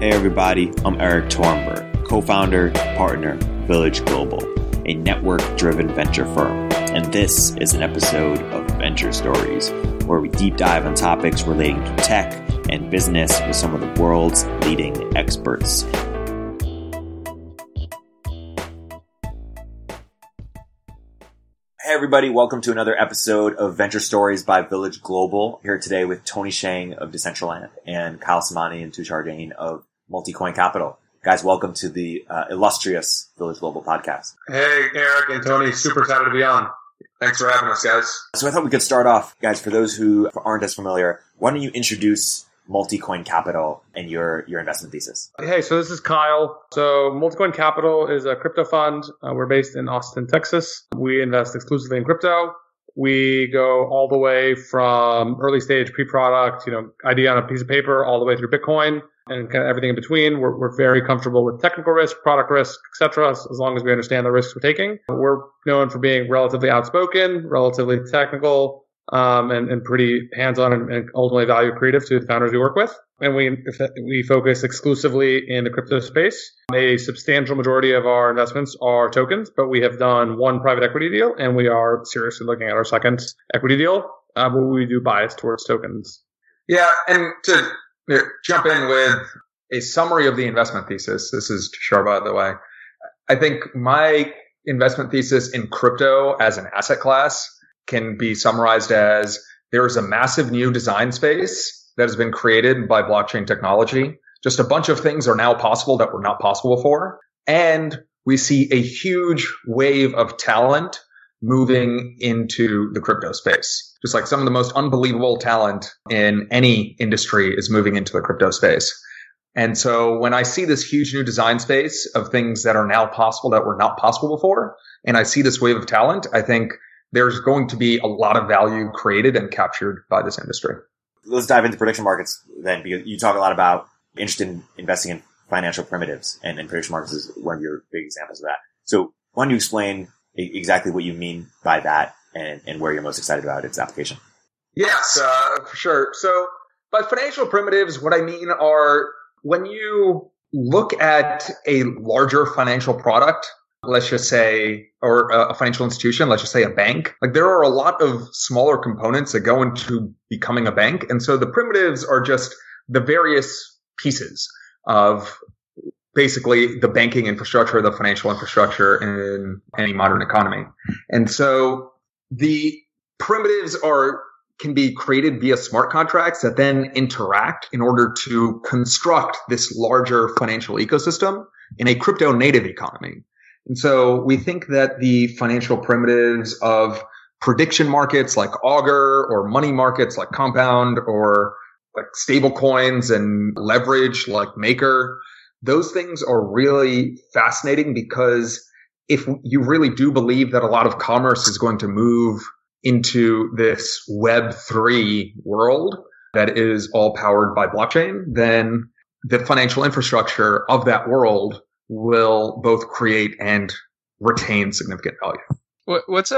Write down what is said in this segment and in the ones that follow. Hey everybody, I'm Eric Tornberg, co-founder, partner, Village Global, a network-driven venture firm. And this is an episode of Venture Stories, where we deep dive on topics relating to tech and business with some of the world's leading experts. Hey everybody, welcome to another episode of Venture Stories by Village Global. Here today with Tony Shang of Decentraland and Kyle Samani and Tushar Jain of Multicoin Capital. Guys, welcome to the illustrious Village Global podcast. Hey, Eric and Tony. Super excited to be on. Thanks for having us, guys. So I thought we could start off, guys, for those who aren't as familiar, why don't you introduce Multicoin Capital and your investment thesis? Hey, so this is Kyle. So Multicoin Capital is a crypto fund. We're based in Austin, Texas. We invest exclusively in crypto. We go all the way from early stage pre-product, idea on a piece of paper, all the way through Bitcoin and kind of everything in between. We're very comfortable with technical risk, product risk, et cetera, as long as we understand the risks we're taking. We're known for being relatively outspoken, relatively technical, and pretty hands-on and ultimately value creative to the founders we work with. And we focus exclusively in the crypto space. A substantial majority of our investments are tokens, but we have done one private equity deal, and we are seriously looking at our second equity deal, where we do bias towards tokens. Yeah, and to jump in with a summary of the investment thesis, this is Tushar, by the way. I think my investment thesis in crypto as an asset class can be summarized as there is a massive new design space that has been created by blockchain technology. Just a bunch of things are now possible that were not possible before. And we see a huge wave of talent moving into the crypto space. Just like some of the most unbelievable talent in any industry is moving into the crypto space. And so when I see this huge new design space of things that are now possible that were not possible before, and I see this wave of talent, I think there's going to be a lot of value created and captured by this industry. Let's dive into prediction markets then, because you talk a lot about interested in investing in financial primitives, and prediction markets is one of your big examples of that. So why don't you explain exactly what you mean by that and where you're most excited about its application? Yes, for sure. So by financial primitives, what I mean are when you look at a larger financial product, let's just say, or a financial institution, let's just say a bank. Like there are a lot of smaller components that go into becoming a bank. And so the primitives are just the various pieces of basically the banking infrastructure, the financial infrastructure in any modern economy. And so the primitives can be created via smart contracts that then interact in order to construct this larger financial ecosystem in a crypto native economy. And so we think that the financial primitives of prediction markets like Augur or money markets like Compound or like stable coins and leverage like Maker, those things are really fascinating because if you really do believe that a lot of commerce is going to move into this Web3 world that is all powered by blockchain, then the financial infrastructure of that world will both create and retain significant value. What's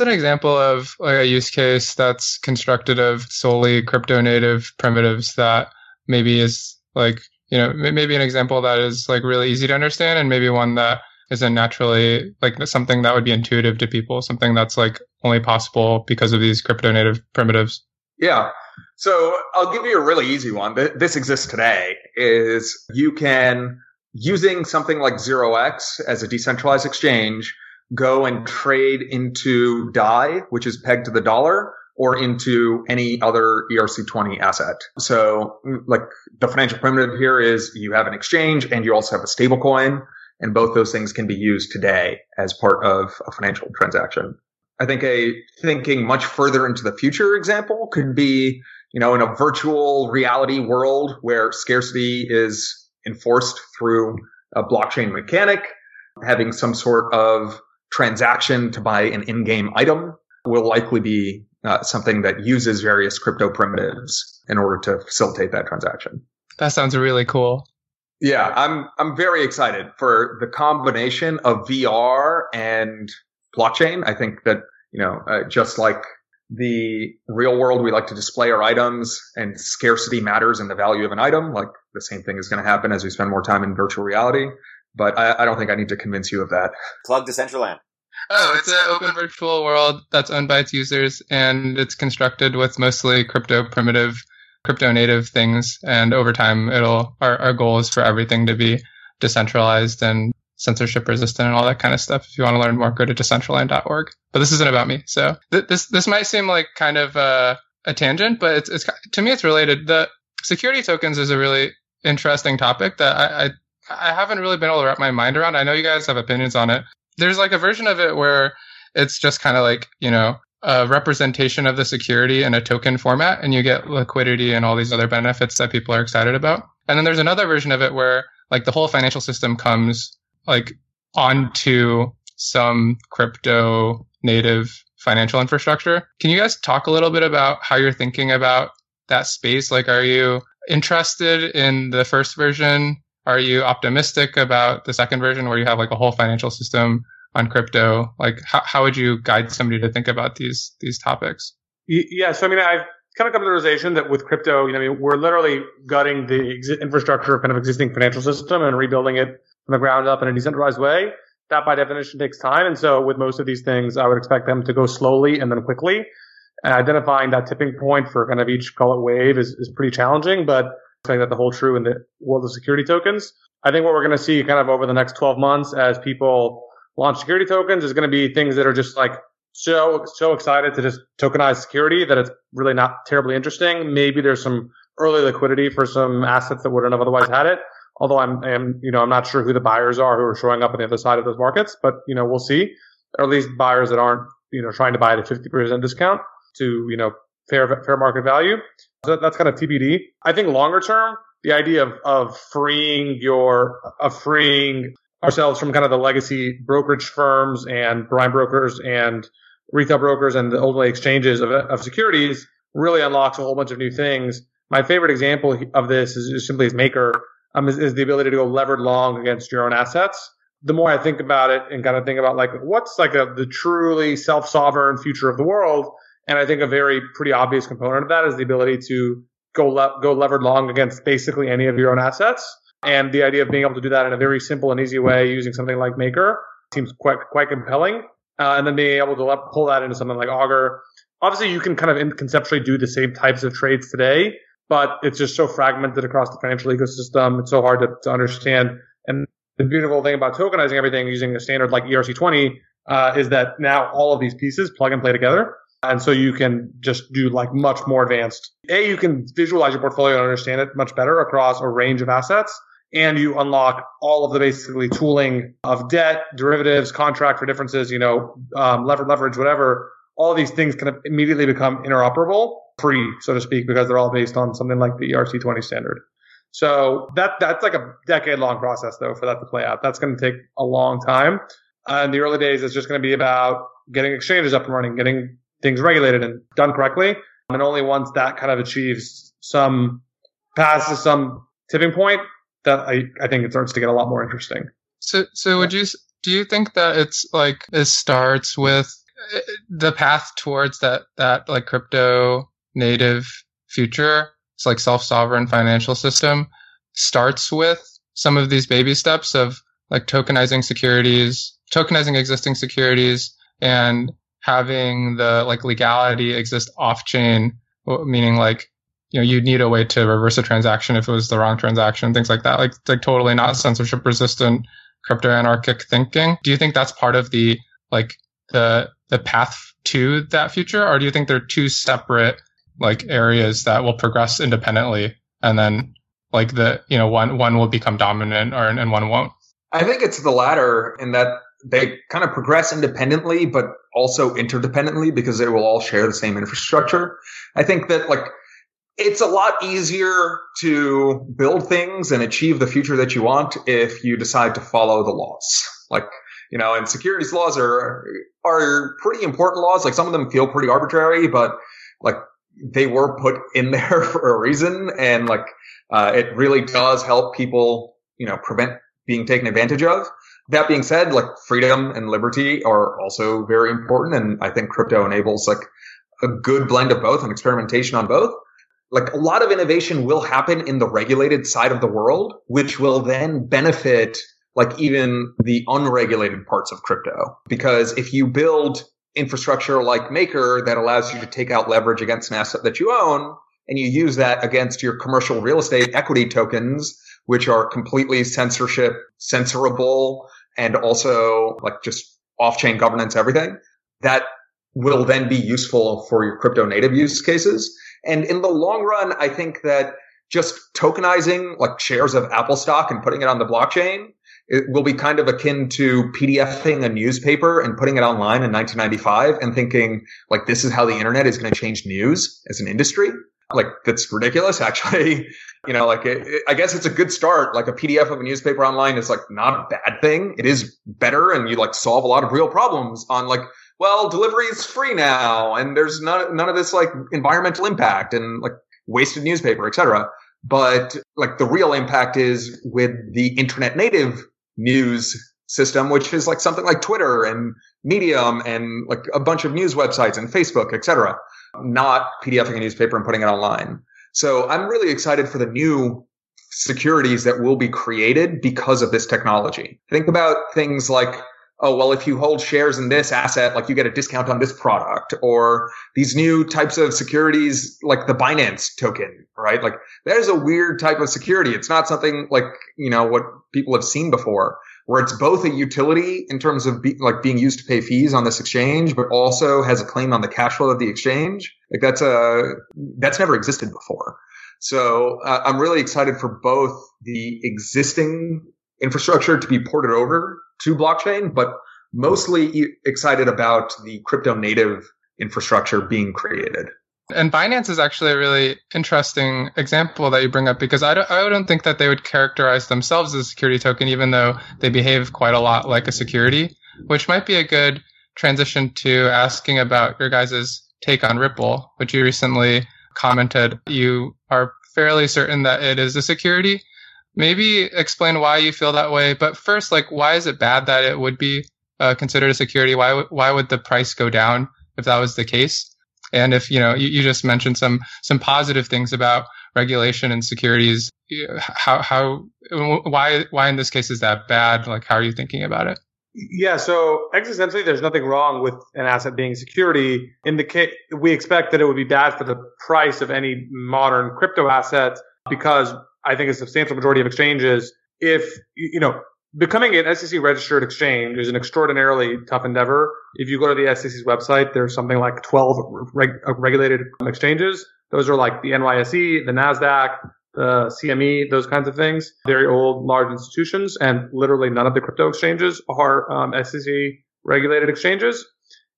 an example of like a use case that's constructed of solely crypto native primitives that maybe is like, maybe an example that is like really easy to understand and maybe one that isn't naturally like something that would be intuitive to people, something that's like only possible because of these crypto native primitives? Yeah. So I'll give you a really easy one. This exists today is you can, using something like 0x as a decentralized exchange, go and trade into DAI, which is pegged to the dollar, or into any other ERC20 asset. So like the financial primitive here is you have an exchange and you also have a stable coin, and both those things can be used today as part of a financial transaction. I think thinking much further into the future example could be, in a virtual reality world where scarcity is enforced through a blockchain mechanic, having some sort of transaction to buy an in-game item will likely be something that uses various crypto primitives in order to facilitate that transaction. That sounds really cool. Yeah, I'm very excited for the combination of VR and blockchain. I think that just like the real world, we like to display our items, and scarcity matters in the value of an item. Like the same thing is going to happen as we spend more time in virtual reality. But I don't think I need to convince you of that. Plug Decentraland. Oh, it's an open virtual world that's owned by its users, and it's constructed with mostly crypto native things. And over time, our goal is for everything to be decentralized and censorship resistant and all that kind of stuff. If you want to learn more, go to decentraland.org. But this isn't about me. So this might seem like kind of a tangent, but it's to me it's related. The security tokens is a really interesting topic that I haven't really been able to wrap my mind around. I know you guys have opinions on it. There's like a version of it where it's just kind of like, you know, a representation of the security in a token format, and you get liquidity and all these other benefits that people are excited about. And then there's another version of it where like the whole financial system comes like onto some crypto native financial infrastructure. Can you guys talk a little bit about how you're thinking about that space? Like, are you interested in the first version? Are you optimistic about the second version where you have like a whole financial system on crypto? Like how would you guide somebody to think about these topics? Yeah. So, I mean, I've kind of come to the realization that with crypto, you know, I mean, we're literally gutting the infrastructure of kind of existing financial system and rebuilding it from the ground up in a decentralized way. That by definition takes time. And so with most of these things, I would expect them to go slowly and then quickly. And identifying that tipping point for kind of each call it wave is pretty challenging, but I think that the whole true in the world of security tokens. I think what we're going to see kind of over the next 12 months as people launch security tokens is going to be things that are just like so excited to just tokenize security that it's really not terribly interesting. Maybe there's some early liquidity for some assets that wouldn't have otherwise had it. Although I'm not sure who the buyers are who are showing up on the other side of those markets, but you know, we'll see. Or at least buyers that aren't, you know, trying to buy at a 50% discount to, you know, fair market value. So that's kind of TBD. I think longer term, the idea of freeing ourselves from kind of the legacy brokerage firms and prime brokers and retail brokers and the overlay exchanges of securities really unlocks a whole bunch of new things. My favorite example of this is Maker, is the ability to go levered long against your own assets. The more I think about it and kind of think about like what's like the truly self-sovereign future of the world. And I think a very pretty obvious component of that is the ability to go levered long against basically any of your own assets. And the idea of being able to do that in a very simple and easy way using something like Maker seems quite compelling. And then being able to pull that into something like Augur. Obviously, you can kind of conceptually do the same types of trades today, but it's just so fragmented across the financial ecosystem. It's so hard to understand. And the beautiful thing about tokenizing everything using a standard like ERC20 is that now all of these pieces plug and play together. And so you can just do like much more advanced. You can visualize your portfolio and understand it much better across a range of assets. And you unlock all of the basically tooling of debt, derivatives, contract for differences, you know, leverage, whatever. All these things can immediately become interoperable free, so to speak, because they're all based on something like the ERC20 standard. So that's like a decade-long process, though, for that to play out. That's going to take a long time. In the early days, it's just going to be about getting exchanges up and running, getting things regulated and done correctly. And only once that kind of achieves passes some tipping point that I think it starts to get a lot more interesting. So do you think that it's like, it starts with the path towards that like crypto native future? It's like self-sovereign financial system starts with some of these baby steps of like tokenizing existing securities and having the like legality exist off chain, meaning like, you know, you'd need a way to reverse a transaction if it was the wrong transaction, things like that. Like, it's like totally not censorship resistant crypto anarchic thinking. Do you think that's part of the like the path to that future? Or do you think they're two separate like areas that will progress independently and then like the, you know, one will become dominant and one won't? I think it's the latter in that they kind of progress independently, but also interdependently because they will all share the same infrastructure. I think that like it's a lot easier to build things and achieve the future that you want if you decide to follow the laws. Like, you know, and securities laws are pretty important laws. Like some of them feel pretty arbitrary, but like they were put in there for a reason. And like it really does help people, you know, prevent being taken advantage of. That being said, like freedom and liberty are also very important. And I think crypto enables like a good blend of both and experimentation on both. Like, a lot of innovation will happen in the regulated side of the world, which will then benefit like even the unregulated parts of crypto. Because if you build infrastructure like Maker that allows you to take out leverage against an asset that you own, and you use that against your commercial real estate equity tokens, which are completely censorable, and also like just off-chain governance, everything, that will then be useful for your crypto native use cases. And in the long run, I think that just tokenizing like shares of Apple stock and putting it on the blockchain, it will be kind of akin to PDF-ing a newspaper and putting it online in 1995 and thinking like, this is how the internet is going to change news as an industry. Like, that's ridiculous, actually. You know, like, I guess it's a good start. Like, a PDF of a newspaper online is like not a bad thing. It is better, and you like solve a lot of real problems on like, well, delivery is free now, and there's none of this like environmental impact and like wasted newspaper, etc. But like the real impact is with the internet native news system, which is like something like Twitter and Medium and like a bunch of news websites and Facebook, etc. Not PDFing a newspaper and putting it online. So I'm really excited for the new securities that will be created because of this technology. Think about things like, oh, well, if you hold shares in this asset, like you get a discount on this product, or these new types of securities, like the Binance token, right? Like, there's a weird type of security. It's not something like, you know, what people have seen before, where it's both a utility in terms of being used to pay fees on this exchange, but also has a claim on the cash flow of the exchange. Like, that's never existed before. So I'm really excited for both the existing infrastructure to be ported over to blockchain, but mostly excited about the crypto native infrastructure being created. And Binance is actually a really interesting example that you bring up, because I don't think that they would characterize themselves as a security token, even though they behave quite a lot like a security, which might be a good transition to asking about your guys' take on Ripple, which you recently commented you are fairly certain that it is a security. Maybe explain why you feel that way. But first, like, why is it bad that it would be considered a security? Why would the price go down if that was the case? And if, you know, you just mentioned some positive things about regulation and securities, why in this case is that bad? Like, how are you thinking about it? Yeah. So existentially, there's nothing wrong with an asset being security. In the case, we expect that it would be bad for the price of any modern crypto asset, because I think a substantial majority of exchanges, if, you know, becoming an SEC registered exchange is an extraordinarily tough endeavor. If you go to the SEC's website, there's something like 12 regulated exchanges. Those are like the NYSE, the NASDAQ, the CME, those kinds of things. Very old, large institutions, and literally none of the crypto exchanges are SEC regulated exchanges.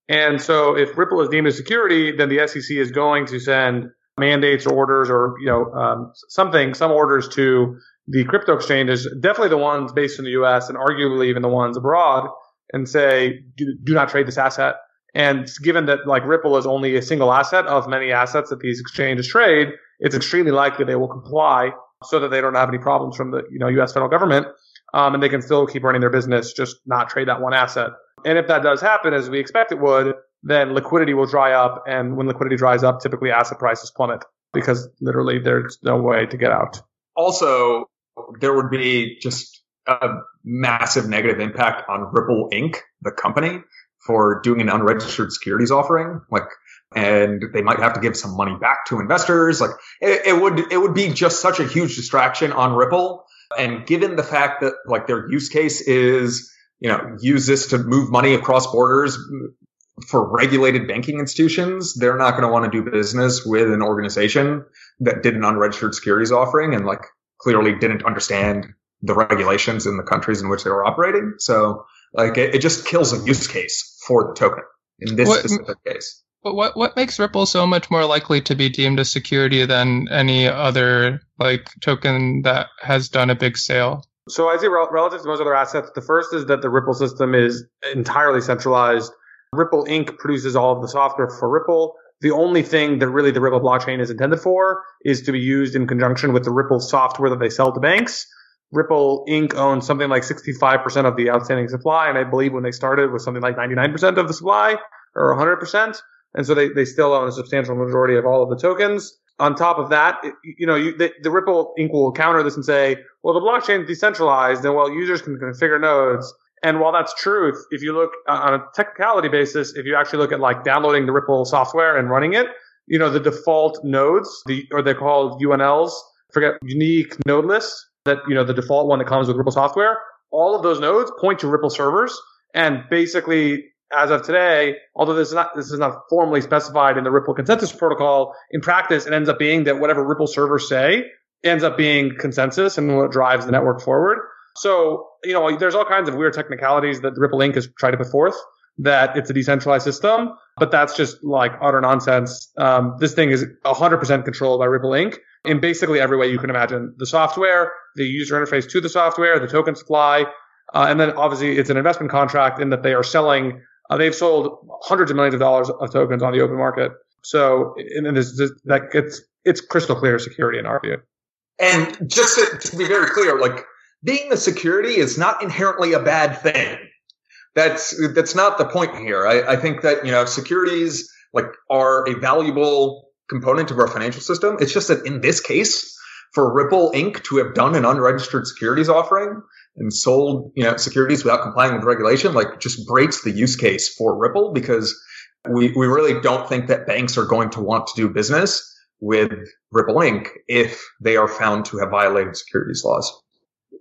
And so if Ripple is deemed a security, then the SEC is going to send mandates or orders or, you know, some orders to the crypto exchanges, definitely the ones based in the US and arguably even the ones abroad, and say, do not trade this asset. And given that like Ripple is only a single asset of many assets that these exchanges trade, it's extremely likely they will comply so that they don't have any problems from the, you know, US federal government. And they can still keep running their business, just not trade that one asset. And if that does happen, as we expect it would, then liquidity will dry up. And when liquidity dries up, typically asset prices plummet, because literally there's no way to get out. Also, there would be just a massive negative impact on Ripple Inc, the company, for doing an unregistered securities offering. Like, and they might have to give some money back to investors. Like, it would be just such a huge distraction on Ripple. And given the fact that like their use case is, you know, use this to move money across borders for regulated banking institutions, they're not going to want to do business with an organization that did an unregistered securities offering and like clearly didn't understand the regulations in the countries in which they were operating. So like it just kills a use case for the token in this specific case. But what makes Ripple so much more likely to be deemed a security than any other like token that has done a big sale? So I see relative to most other assets, the first is that the Ripple system is entirely centralized. Ripple Inc. produces all of the software for Ripple. The only thing that really the Ripple blockchain is intended for is to be used in conjunction with the Ripple software that they sell to banks. Ripple Inc. owns something like 65% of the outstanding supply, and I believe when they started was something like 99% of the supply or 100%. And so they still own a substantial majority of all of the tokens. On top of that, the Ripple Inc will counter this and say, well, the blockchain is decentralized and, well, users can configure nodes. And while that's true, if you look on a technicality basis, if you actually look at like downloading the Ripple software and running it, you know, the default nodes, or they're called UNLs, forget unique node lists, that, you know, the default one that comes with Ripple software, all of those nodes point to Ripple servers. And basically, as of today, although this is not formally specified in the Ripple consensus protocol, in practice, it ends up being that whatever Ripple servers say ends up being consensus and what drives the network forward. So, you know, there's all kinds of weird technicalities that Ripple Inc. has tried to put forth, that it's a decentralized system, but that's just like utter nonsense. This thing is 100% controlled by Ripple Inc. in basically every way you can imagine. The software, the user interface to the software, the token supply, and then obviously it's an investment contract in that they are selling. They've sold hundreds of millions of dollars of tokens on the open market. So, and it's crystal clear security in our view. And just to be very clear, like, being the security is not inherently a bad thing. That's not the point here. I think that, you know, securities like are a valuable component of our financial system. It's just that in this case, for Ripple Inc. to have done an unregistered securities offering and sold, you know, securities without complying with regulation, like, just breaks the use case for Ripple, because we really don't think that banks are going to want to do business with Ripple Inc. if they are found to have violated securities laws.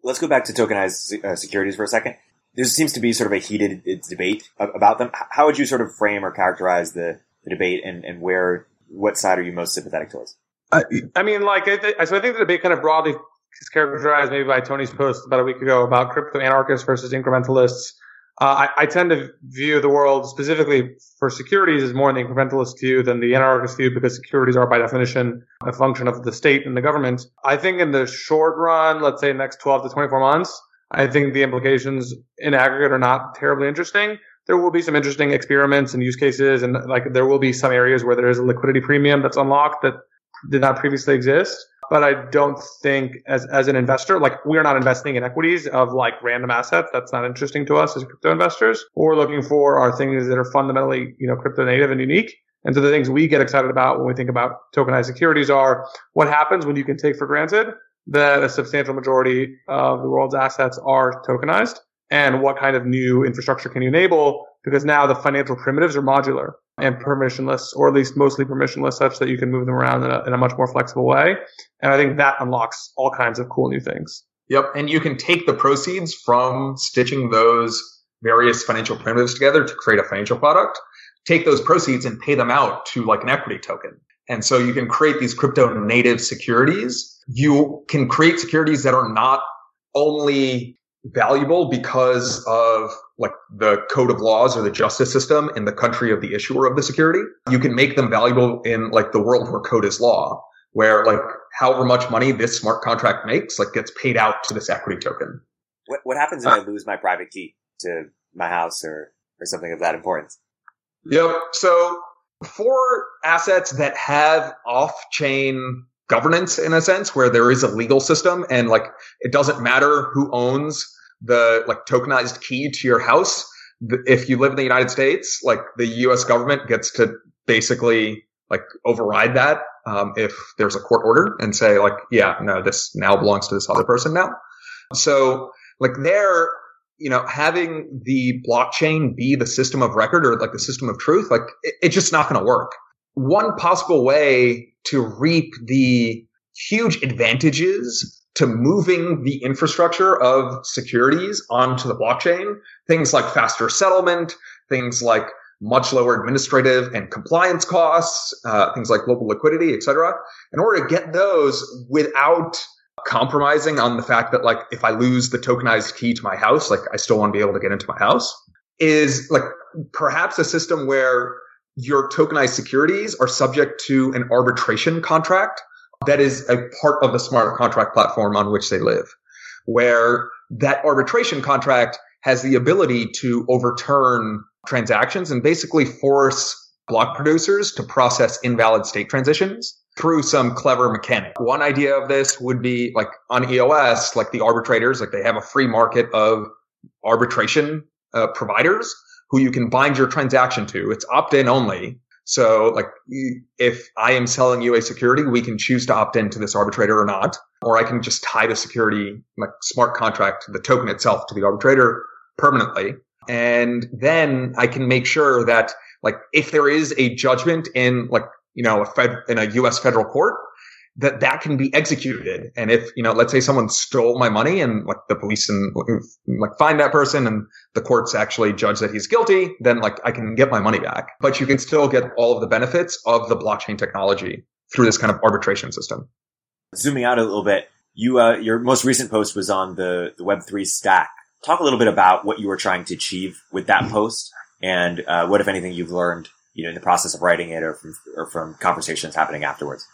Let's go back to tokenized securities for a second. There seems to be sort of a heated debate about them. How would you sort of frame or characterize the debate, and where, what side are you most sympathetic towards? I mean, like, I think the debate kind of broadly is characterized maybe by Tony's post about a week ago about crypto anarchists versus incrementalists. I tend to view the world specifically for securities as more in the incrementalist view than the anarchist view, because securities are by definition a function of the state and the government. I think in the short run, let's say next 12 to 24 months, I think the implications in aggregate are not terribly interesting. There will be some interesting experiments and use cases, and like there will be some areas where there is a liquidity premium that's unlocked that did not previously exist. But I don't think as an investor, like, we're not investing in equities of like random assets. That's not interesting to us as crypto investors. What we're looking for are things that are fundamentally, you know, crypto native and unique. And so the things we get excited about when we think about tokenized securities are what happens when you can take for granted that a substantial majority of the world's assets are tokenized, and what kind of new infrastructure can you enable, because now the financial primitives are modular and permissionless, or at least mostly permissionless, such that you can move them around in a much more flexible way. And I think that unlocks all kinds of cool new things. Yep. And you can take the proceeds from stitching those various financial primitives together to create a financial product, take those proceeds and pay them out to like an equity token. And so you can create these crypto native securities. You can create securities that are not only valuable because of like the code of laws or the justice system in the country of the issuer of the security. You can make them valuable in like the world where code is law, where like however much money this smart contract makes, like, gets paid out to this equity token. What happens if I lose my private key to my house or something of that importance? Yep. So for assets that have off-chain governance, in a sense, where there is a legal system and like it doesn't matter who owns the like tokenized key to your house. If you live in the United States, like the US government gets to basically like override that if there's a court order and say like, yeah, no, this now belongs to this other person now. So like there, you know, having the blockchain be the system of record or like the system of truth, like it's just not going to work. One possible way to reap the huge advantages to moving the infrastructure of securities onto the blockchain, things like faster settlement, things like much lower administrative and compliance costs, things like global liquidity, et cetera, in order to get those without compromising on the fact that, like, if I lose the tokenized key to my house, like, I still want to be able to get into my house, is like perhaps a system where your tokenized securities are subject to an arbitration contract that is a part of the smart contract platform on which they live, where that arbitration contract has the ability to overturn transactions and basically force block producers to process invalid state transitions through some clever mechanic. One idea of this would be like on EOS, like the arbitrators, like they have a free market of arbitration providers who you can bind your transaction to. It's opt-in only. So like if I am selling you a security, we can choose to opt into this arbitrator or not, or I can just tie the security, like smart contract, the token itself to the arbitrator permanently. And then I can make sure that like if there is a judgment in like, you know, in a US federal court, that can be executed. And if, you know, let's say someone stole my money and like the police and like find that person and the courts actually judge that he's guilty, then like I can get my money back. But you can still get all of the benefits of the blockchain technology through this kind of arbitration system. Zooming out a little bit, you, your most recent post was on the Web3 stack. Talk a little bit about what you were trying to achieve with that post and, what, if anything, you've learned, you know, in the process of writing it or from conversations happening afterwards.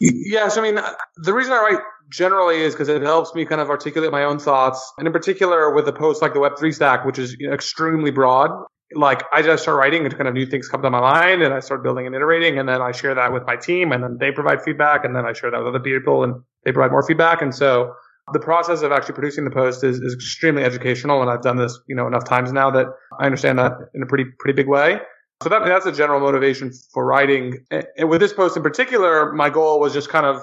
Yes, I mean, the reason I write generally is because it helps me kind of articulate my own thoughts. And in particular, with a post like the Web3 stack, which is extremely broad, like I just start writing and kind of new things come to my mind and I start building and iterating. And then I share that with my team and then they provide feedback. And then I share that with other people and they provide more feedback. And so the process of actually producing the post is extremely educational. And I've done this, you know, enough times now that I understand that in a pretty big way. So that's a general motivation for writing. And with this post in particular, my goal was just kind of,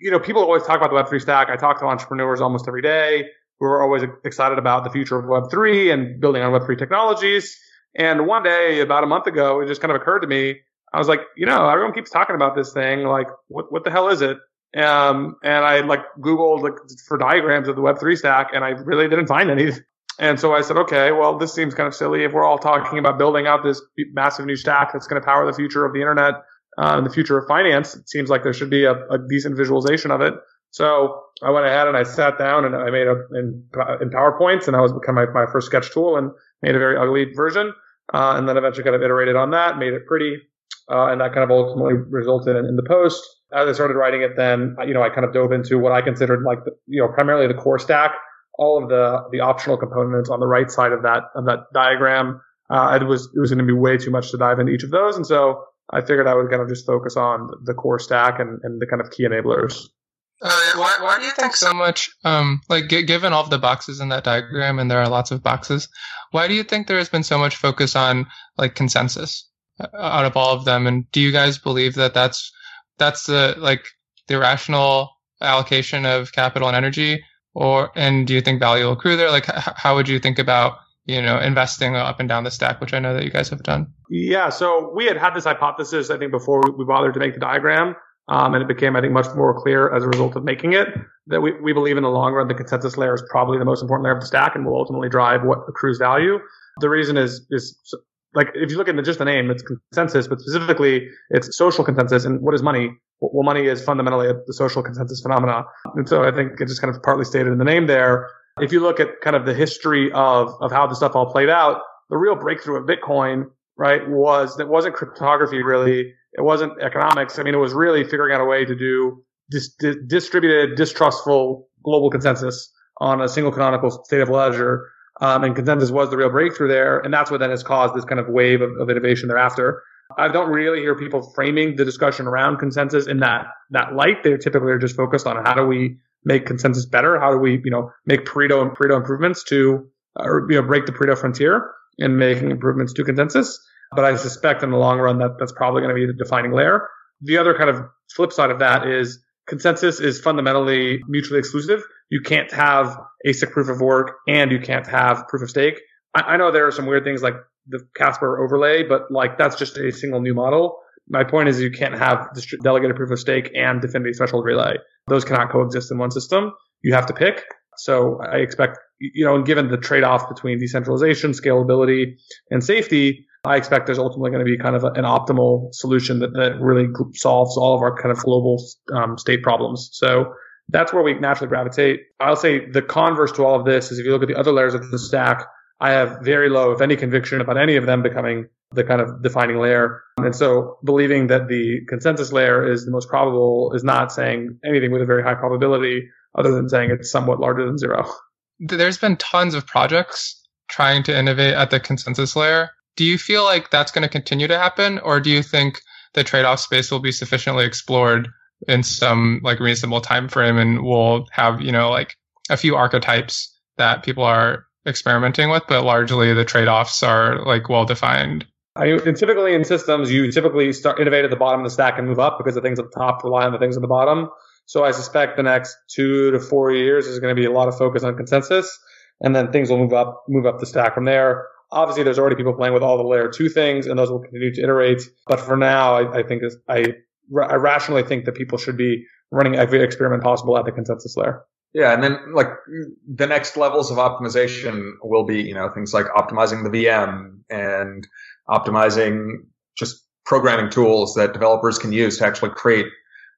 you know, people always talk about the Web3 stack. I talk to entrepreneurs almost every day who are always excited about the future of Web3 and building on Web3 technologies. And one day, about a month ago, it just kind of occurred to me. I was like, you know, everyone keeps talking about this thing. Like, what the hell is it? And I like Googled like for diagrams of the Web3 stack, and I really didn't find any. And so I said, okay, well, this seems kind of silly. If we're all talking about building out this massive new stack that's going to power the future of the internet and the future of finance, it seems like there should be a decent visualization of it. So I went ahead and I sat down and I made in PowerPoints, and that was kind of my first sketch tool, and made a very ugly version. And then eventually kind of iterated on that, made it pretty. And that kind of ultimately resulted in the post. As I started writing it then, you know, I kind of dove into what I considered like, primarily the core stack. All of the optional components on the right side of that diagram, it was going to be way too much to dive into each of those, and so I figured I would kind of just focus on the core stack and the kind of key enablers. Why do you think so much? Given all of the boxes in that diagram, and there are lots of boxes, why do you think there has been so much focus on like consensus out of all of them? And do you guys believe that that's the rational allocation of capital and energy? And do you think value will accrue there? Like, how would you think about, you know, investing up and down the stack, which I know that you guys have done? Yeah. So we had this hypothesis, I think, before we bothered to make the diagram. And it became, I think, much more clear as a result of making it that we believe in the long run, the consensus layer is probably the most important layer of the stack and will ultimately drive what accrues value. The reason is like, if you look at just the name, it's consensus, but specifically it's social consensus. And what is money? Well, money is fundamentally the social consensus phenomena. And so I think it's just kind of partly stated in the name there. If you look at kind of the history of how this stuff all played out, the real breakthrough of Bitcoin, right, was that wasn't cryptography really. It wasn't economics. I mean, it was really figuring out a way to do distributed, distrustful global consensus on a single canonical state of ledger. And consensus was the real breakthrough there. And that's what then has caused this kind of wave of innovation thereafter. I don't really hear people framing the discussion around consensus in that light. They typically are just focused on how do we make consensus better? How do we, you know, make Pareto improvements to, break the Pareto frontier in making improvements to consensus? But I suspect in the long run that that's probably going to be the defining layer. The other kind of flip side of that is consensus is fundamentally mutually exclusive. You can't have ASIC proof of work and you can't have proof of stake. I know there are some weird things like the Casper overlay, but like that's just a single new model. My point is you can't have delegated proof of stake and Definity Threshold Relay. Those cannot coexist in one system. You have to pick. So I expect, you know, and given the trade-off between decentralization, scalability, and safety, I expect there's ultimately going to be kind of an optimal solution that really solves all of our kind of global state problems. So that's where we naturally gravitate. I'll say the converse to all of this is if you look at the other layers of the stack, I have very low, if any, conviction about any of them becoming the kind of defining layer. And so believing that the consensus layer is the most probable is not saying anything with a very high probability other than saying it's somewhat larger than zero. There's been tons of projects trying to innovate at the consensus layer. Do you feel like that's going to continue to happen? Or do you think the trade-off space will be sufficiently explored in some like reasonable time frame and we'll have, you know, like a few archetypes that people are experimenting with, but largely the trade-offs are like well-defined? I mean, typically in systems, you typically start innovate at the bottom of the stack and move up because the things at the top rely on the things at the bottom. So I suspect the next 2 to 4 years is going to be a lot of focus on consensus, and then things will move up the stack from there. Obviously, there's already people playing with all the layer 2 things, and those will continue to iterate. But for now, I rationally think that people should be running every experiment possible at the consensus layer. Yeah, and then like the next levels of optimization will be, you know, things like optimizing the VM and optimizing just programming tools that developers can use to actually create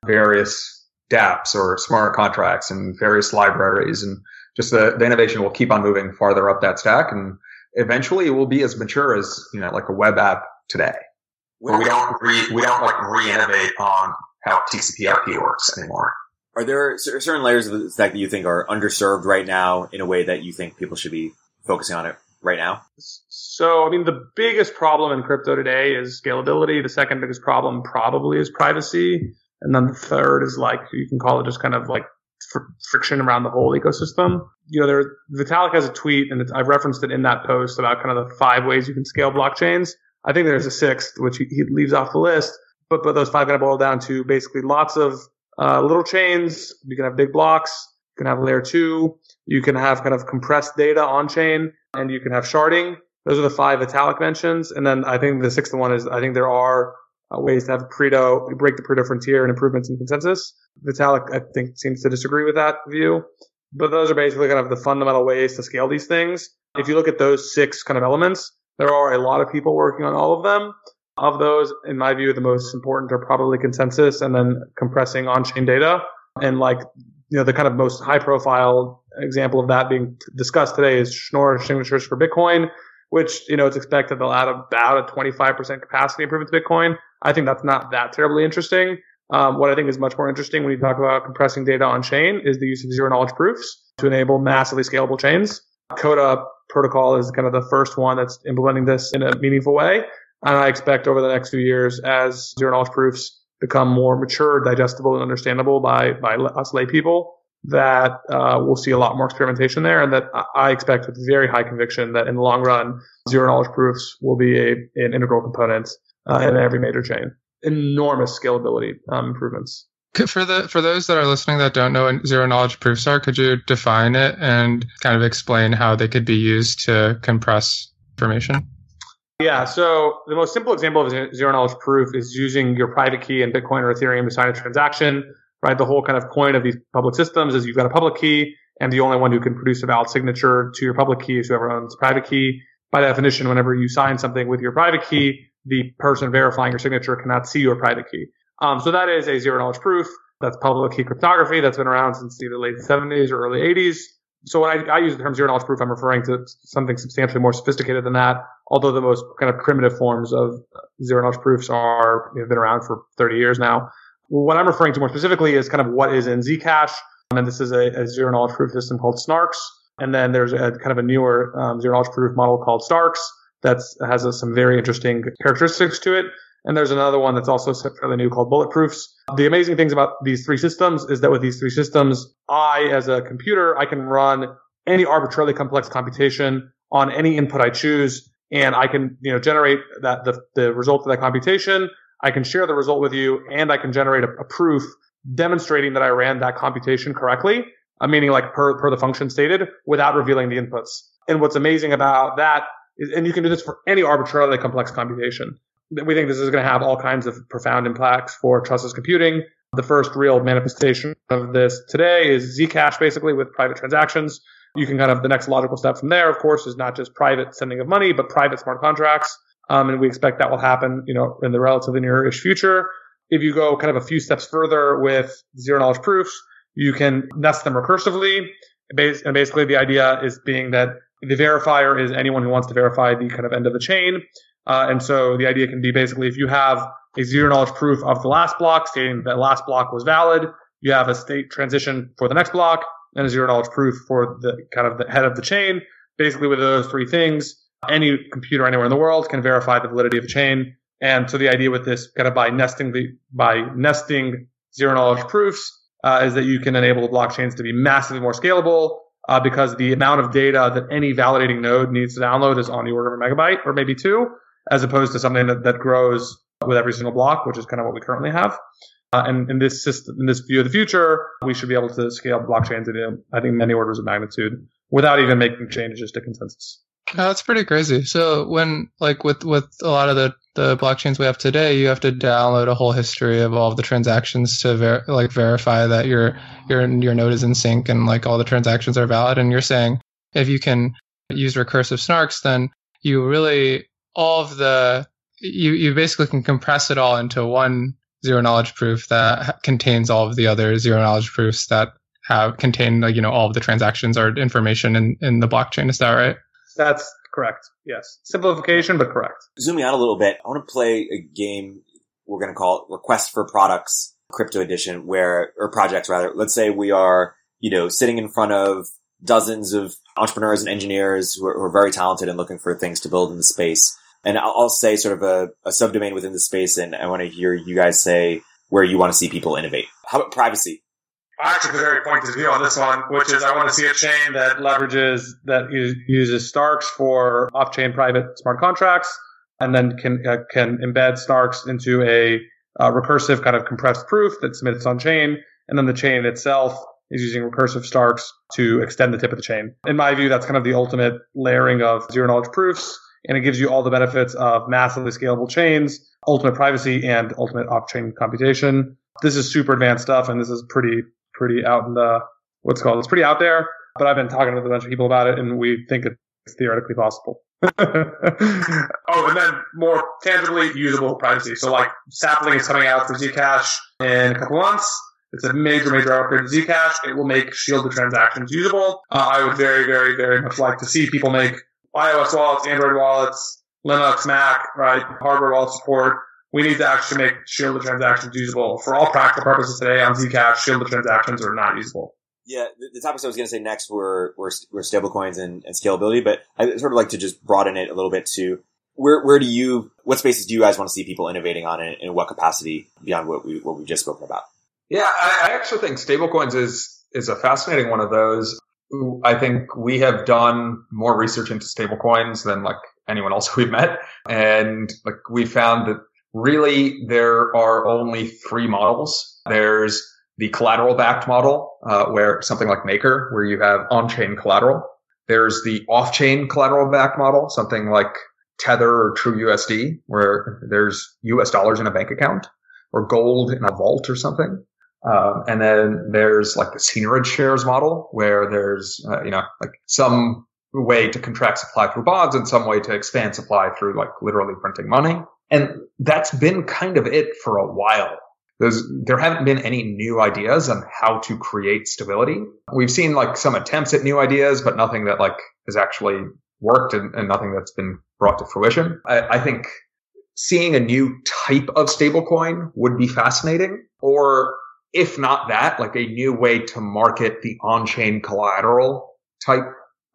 various dApps or smart contracts and various libraries, and just the innovation will keep on moving farther up that stack, and eventually it will be as mature as, you know, like a web app today. Well, we don't re-innovate on how TCP/IP works anymore. Are there certain layers of the stack that you think are underserved right now in a way that you think people should be focusing on it right now? So, I mean, the biggest problem in crypto today is scalability. The second biggest problem probably is privacy. And then the third is, like, you can call it just kind of like friction around the whole ecosystem. You know, Vitalik has a tweet, and I referenced it in that post about kind of the 5 ways you can scale blockchains. I think there's a 6th, which he leaves off the list. But those 5 going to boil down to basically lots of little chains. You can have big blocks. You can have layer 2. You can have kind of compressed data on chain, and you can have sharding. Those are the 5 Vitalik mentions. And then I think the 6th one is, I think there are ways to have Pareto, break the Pareto frontier and improvements in consensus. Vitalik, I think, seems to disagree with that view. But those are basically kind of the fundamental ways to scale these things. If you look at those 6 kind of elements, there are a lot of people working on all of them. Of those, in my view, the most important are probably consensus and then compressing on-chain data. And, like, you know, the kind of most high-profile example of that being discussed today is Schnorr signatures for Bitcoin, which, you know, it's expected they'll add about a 25% capacity improvement to Bitcoin. I think that's not that terribly interesting. What I think is much more interesting when you talk about compressing data on-chain is the use of zero-knowledge proofs to enable massively scalable chains. Coda protocol is kind of the first one that's implementing this in a meaningful way. And I expect over the next few years, as zero-knowledge proofs become more mature, digestible, and understandable by us lay people, that we'll see a lot more experimentation there, and that I expect with very high conviction that in the long run, zero-knowledge proofs will be an integral component in every major chain. Enormous scalability improvements. For those that are listening that don't know what zero-knowledge proofs are, could you define it and kind of explain how they could be used to compress information? Yeah, so the most simple example of zero-knowledge proof is using your private key in Bitcoin or Ethereum to sign a transaction, right? The whole kind of coin of these public systems is you've got a public key, and the only one who can produce a valid signature to your public key is whoever owns the private key. By definition, whenever you sign something with your private key, the person verifying your signature cannot see your private key. So that is a zero-knowledge proof. That's public key cryptography. That's been around since either late 70s or early 80s. So when I use the term zero-knowledge proof, I'm referring to something substantially more sophisticated than that, although the most kind of primitive forms of zero-knowledge proofs have been around for 30 years now. What I'm referring to more specifically is kind of what is in Zcash, and this is a zero-knowledge proof system called SNARKs, and then there's a kind of a newer zero-knowledge proof model called STARKs that has some very interesting characteristics to it, and there's another one that's also fairly new called bulletproofs. The amazing things about these 3 systems is that with these 3 systems, I, as a computer, I can run any arbitrarily complex computation on any input I choose, and I can, you know, generate that the result of that computation. I can share the result with you, and I can generate a proof demonstrating that I ran that computation correctly, meaning like per the function stated, without revealing the inputs. And what's amazing about that is, and you can do this for any arbitrarily complex computation. We think this is going to have all kinds of profound impacts for trustless computing. The first real manifestation of this today is Zcash, basically, with private transactions. You can kind of, the next logical step from there, of course, is not just private sending of money, but private smart contracts. And we expect that will happen, you know, in the relatively near-ish future. If you go kind of a few steps further with zero-knowledge proofs, you can nest them recursively. And basically the idea is being that the verifier is anyone who wants to verify the kind of end of the chain. And so the idea can be basically if you have a zero-knowledge proof of the last block stating that last block was valid, you have a state transition for the next block and a zero-knowledge proof for the kind of the head of the chain. Basically, with those 3 things, any computer anywhere in the world can verify the validity of a chain. And so the idea with this kind of by nesting zero-knowledge proofs is that you can enable the blockchains to be massively more scalable because the amount of data that any validating node needs to download is on the order of a megabyte or maybe 2. as opposed to something that grows with every single block, which is kind of what we currently have. And in this system, in this view of the future, we should be able to scale blockchains to, I think, many orders of magnitude without even making changes to consensus. That's pretty crazy. So when, like, with a lot of the blockchains we have today, you have to download a whole history of all of the transactions to verify that your node is in sync and like all the transactions are valid. And you're saying if you can use recursive SNARKs, then you really you basically can compress it all into one zero knowledge proof that contains all of the other zero knowledge proofs that contain, like, you know, all of the transactions or information in the blockchain. Is that right? That's correct. Yes. Simplification, but correct. Zooming out a little bit, I want to play a game. We're going to call it Request for Products Crypto Edition, or projects rather. Let's say we are, sitting in front of dozens of entrepreneurs and engineers who are very talented and looking for things to build in the space. And I'll say sort of a subdomain within the space. And I want to hear you guys say where you want to see people innovate. How about privacy? I actually have a very pointed view on this one, which is I want to see a chain that uses STARKs for off-chain private smart contracts, and then can embed STARKs into a recursive kind of compressed proof that submits on chain, and then the chain itself is using recursive STARKs to extend the tip of the chain. In my view, that's kind of the ultimate layering of zero knowledge proofs, and it gives you all the benefits of massively scalable chains, ultimate privacy, and ultimate off-chain computation. This is super advanced stuff, and this is pretty out in the it's pretty out there, but I've been talking with a bunch of people about it, and we think it's theoretically possible. And then more tangibly usable privacy. So like Sapling is coming out for Zcash in a couple months. It's a major, major upgrade to Zcash. It will make shielded transactions usable. I would very, very, very much like to see people make iOS wallets, Android wallets, Linux, Mac, right? Hardware wallet support. We need to actually make shielded transactions usable. For all practical purposes today on Zcash, shielded transactions are not usable. Yeah, the topics I was going to say next were stablecoins and scalability, but I sort of like to just broaden it a little bit to what spaces do you guys want to see people innovating on, and in what capacity beyond what we've just spoken about? Yeah, I actually think stablecoins is a fascinating one of those. I think we have done more research into stablecoins than like anyone else we've met, and like we found that really, there are only three models. There's the collateral-backed model, where something like Maker, where you have on-chain collateral. There's the off-chain collateral-backed model, something like Tether or TrueUSD, where there's US dollars in a bank account or gold in a vault or something. And then there's like the seniorage shares model, where there's like some way to contract supply through bonds and some way to expand supply through like literally printing money. And that's been kind of it for a while. There haven't been any new ideas on how to create stability. We've seen like some attempts at new ideas, but nothing that like has actually worked and nothing that's been brought to fruition. I think seeing a new type of stablecoin would be fascinating. Or if not that, like a new way to market the on-chain collateral type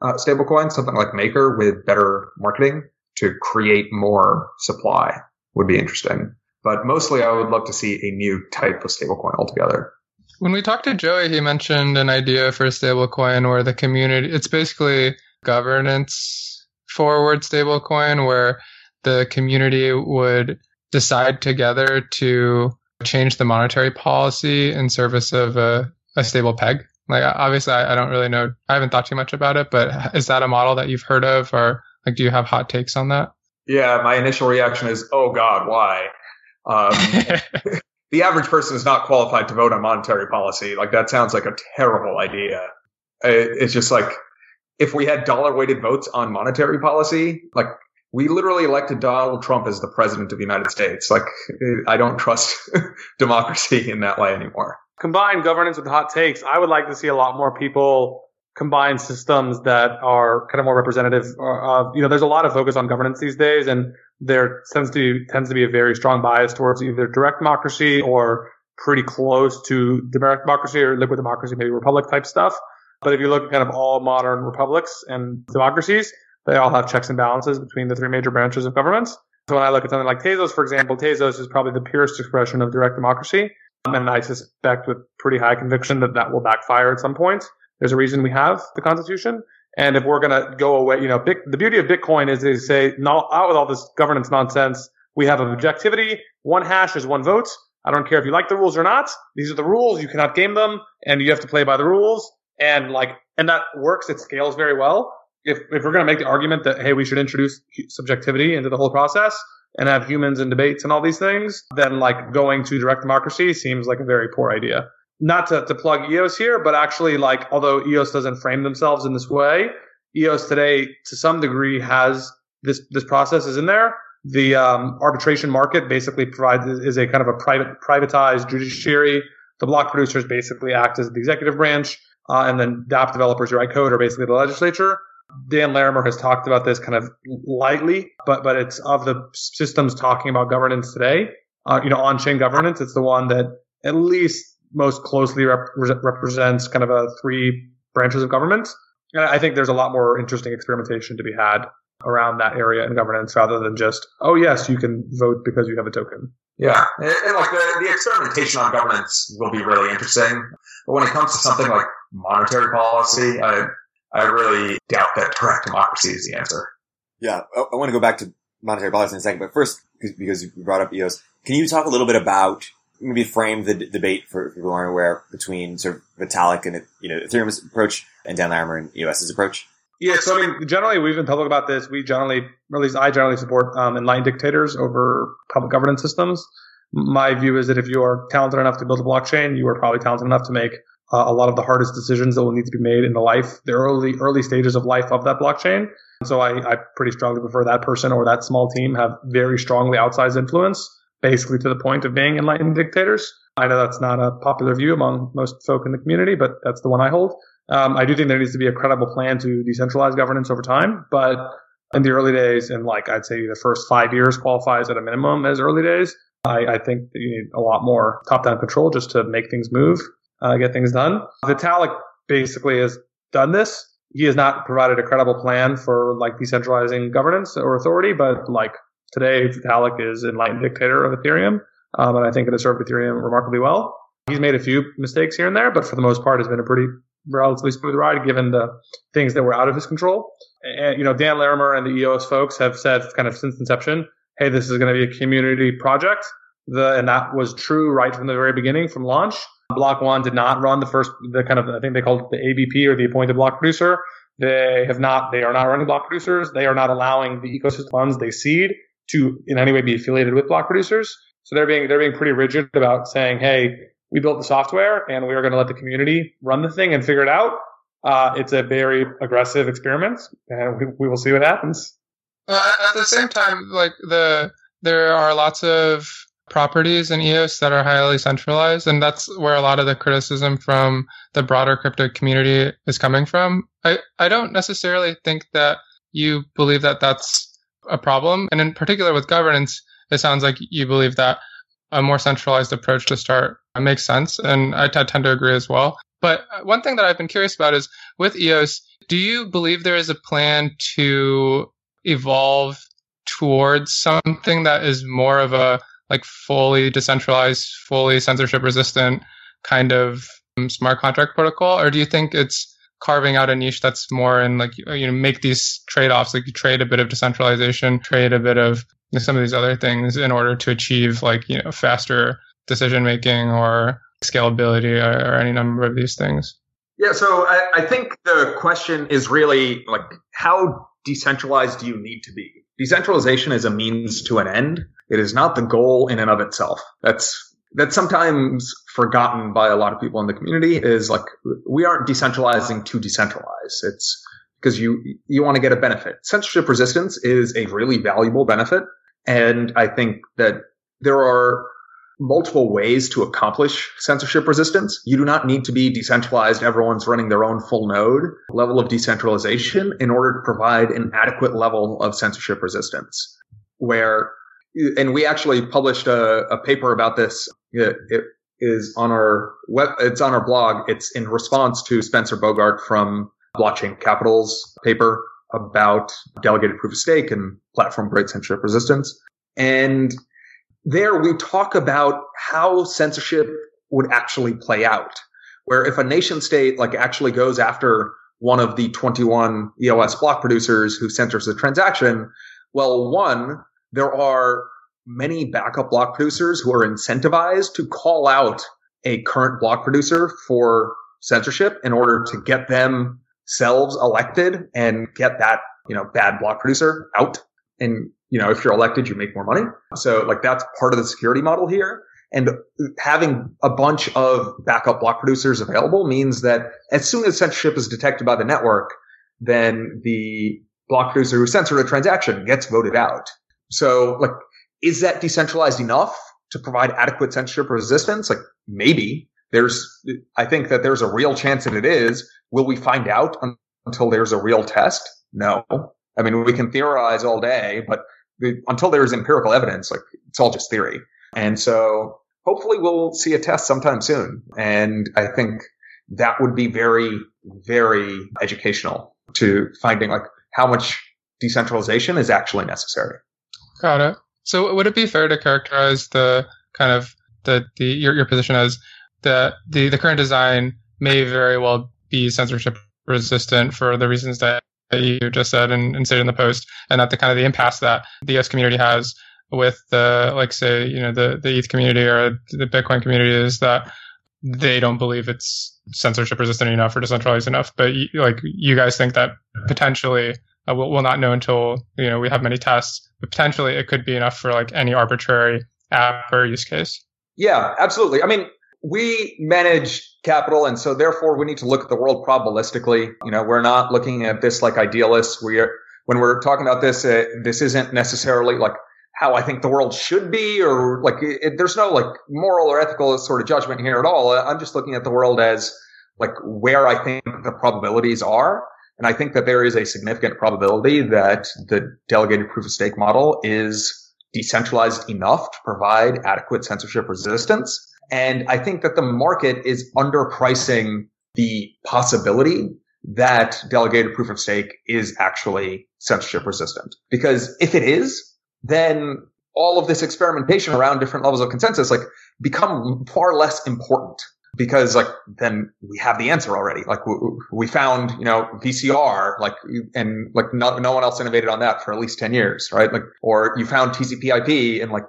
stablecoin, something like Maker with better marketing to create more supply would be interesting. But mostly I would love to see a new type of stablecoin altogether. When we talked to Joey, he mentioned an idea for a stablecoin where the community, it's basically governance forward stablecoin where the community would decide together to change the monetary policy in service of a stable peg. Like obviously I don't really know, I haven't thought too much about it, but is that a model that you've heard of, or like, do you have hot takes on that? Yeah, my initial reaction is, oh God, why? The average person is not qualified to vote on monetary policy. Like, that sounds like a terrible idea. It's just like, if we had dollar-weighted votes on monetary policy, like, we literally elected Donald Trump as the president of the United States. Like, I don't trust democracy in that way anymore. Combine governance with hot takes. I would like to see a lot more people combined systems that are kind of more representative of, there's a lot of focus on governance these days, and there tends to be a very strong bias towards either direct democracy or pretty close to direct democracy or liquid democracy, maybe republic type stuff. But if you look at kind of all modern republics and democracies, they all have checks and balances between the three major branches of governments. So when I look at something like Tezos, for example, Tezos is probably the purest expression of direct democracy. And I suspect with pretty high conviction that will backfire at some point. There's a reason we have the Constitution, And if we're going to go away, you know, the beauty of Bitcoin is they say, not out with all this governance nonsense. We have objectivity. One hash is one vote. I don't care if you like the rules or not. These are the rules. You cannot game them, and you have to play by the rules. And like, and that works. It scales very well. If we're going to make the argument that, hey, we should introduce subjectivity into the whole process and have humans and debates and all these things, then like going to direct democracy seems like a very poor idea. Not to plug EOS here, but actually, like, although EOS doesn't frame themselves in this way, EOS today, to some degree, has this process is in there. The arbitration market basically is a kind of a privatized judiciary. The block producers basically act as the executive branch, and then DApp developers who write code are basically the legislature. Dan Larimer has talked about this kind of lightly, but it's of the systems talking about governance today. You know, on-chain governance, it's the one that at least most closely represents kind of a three branches of government. And I think there's a lot more interesting experimentation to be had around that area in governance rather than just, oh, yes, you can vote because you have a token. Yeah. And like the experimentation on governance will be really interesting. But when it comes to something like monetary policy, I really doubt that direct democracy is the answer. Yeah. I want to go back to monetary policy in a second. But first, because you brought up EOS, can you talk a little bit about maybe frame the debate for people who aren't aware between sort of Vitalik and, you know, Ethereum's approach and Dan Larimer and EOS's approach? Yeah, so I mean, generally we've been public about this. We generally, or at least I generally support enlightened dictators over public governance systems. My view is that if you are talented enough to build a blockchain, you are probably talented enough to make a lot of the hardest decisions that will need to be made in the life, the early stages of life of that blockchain. So I pretty strongly prefer that person or that small team have very strongly outsized influence, basically to the point of being enlightened dictators. I know that's not a popular view among most folk in the community, but that's the one I hold. I do think there needs to be a credible plan to decentralize governance over time, but in the early days, and like I'd say the first 5 years qualifies at a minimum as early days, I think that you need a lot more top-down control just to make things move, get things done. Vitalik basically has done this. He has not provided a credible plan for like decentralizing governance or authority, but like today, Vitalik is enlightened dictator of Ethereum, and I think it has served Ethereum remarkably well. He's made a few mistakes here and there, but for the most part, it's been a pretty relatively smooth ride given the things that were out of his control. And, you know, Dan Larimer and the EOS folks have said kind of since inception, hey, this is going to be a community project. And that was true right from the very beginning, from launch. Block One did not run I think they called it the ABP or the appointed block producer. They are not running block producers. They are not allowing the ecosystem funds they seed to in any way be affiliated with block producers. So they're being pretty rigid about saying, hey, we built the software and we are going to let the community run the thing and figure it out. It's a very aggressive experiment and we will see what happens. At the same time, like there are lots of properties in EOS that are highly centralized, and that's where a lot of the criticism from the broader crypto community is coming from. I don't necessarily think that you believe that that's a problem. And in particular with governance, it sounds like you believe that a more centralized approach to start makes sense. And I tend to agree as well. But one thing that I've been curious about is with EOS, do you believe there is a plan to evolve towards something that is more of a like fully decentralized, fully censorship resistant kind of smart contract protocol? Or do you think it's carving out a niche that's more in like, you know, make these trade-offs, like you trade a bit of decentralization, trade a bit of some of these other things in order to achieve like, you know, faster decision-making or scalability or any number of these things? Yeah. So I think the question is really like, how decentralized do you need to be? Decentralization is a means to an end. It is not the goal in and of itself. That's sometimes forgotten by a lot of people in the community is like, we aren't decentralizing to decentralize. It's because you want to get a benefit. Censorship resistance is a really valuable benefit. And I think that there are multiple ways to accomplish censorship resistance. You do not need to be decentralized. Everyone's running their own full node level of decentralization in order to provide an adequate level of censorship resistance and we actually published a paper about this. It is on our web. It's on our blog. It's in response to Spencer Bogart from Blockchain Capital's paper about delegated proof of stake and platform-grade censorship resistance. And there we talk about how censorship would actually play out, where if a nation state like actually goes after one of the 21 EOS block producers who centers the transaction, well, one, there are many backup block producers who are incentivized to call out a current block producer for censorship in order to get themselves elected and get that, you know, bad block producer out. And, you know, if you're elected, you make more money. So like that's part of the security model here. And having a bunch of backup block producers available means that as soon as censorship is detected by the network, then the block producer who censored a transaction gets voted out. So like, is that decentralized enough to provide adequate censorship resistance? Like maybe I think that there's a real chance that it is. Will we find out until there's a real test? No. I mean, we can theorize all day, but until there's empirical evidence, like it's all just theory. And so hopefully we'll see a test sometime soon. And I think that would be very, very educational to finding like how much decentralization is actually necessary. Got it. So would it be fair to characterize the kind of your position as the current design may very well be censorship resistant for the reasons that you just said and stated in the post, and that the kind of the impasse that the EOS community has with the, like, say, you know, the ETH community or the Bitcoin community is that they don't believe it's censorship resistant enough or decentralized enough. But you guys think that potentially we'll not know until, you know, we have many tests, but potentially it could be enough for like any arbitrary app or use case. Yeah, absolutely. I mean, we manage capital, and so therefore we need to look at the world probabilistically. You know, we're not looking at this like idealists. When we're talking about this, this isn't necessarily like how I think the world should be, or like there's no like moral or ethical sort of judgment here at all. I'm just looking at the world as like where I think the probabilities are, and I think that there is a significant probability that the delegated proof of stake model is decentralized enough to provide adequate censorship resistance. And I think that the market is underpricing the possibility that delegated proof of stake is actually censorship resistant. Because if it is, then all of this experimentation around different levels of consensus like become far less important, because like then we have the answer already. Like we found, you know, VCR, like, and like no one else innovated on that for at least 10 years, right? Like, or you found TCP/IP and like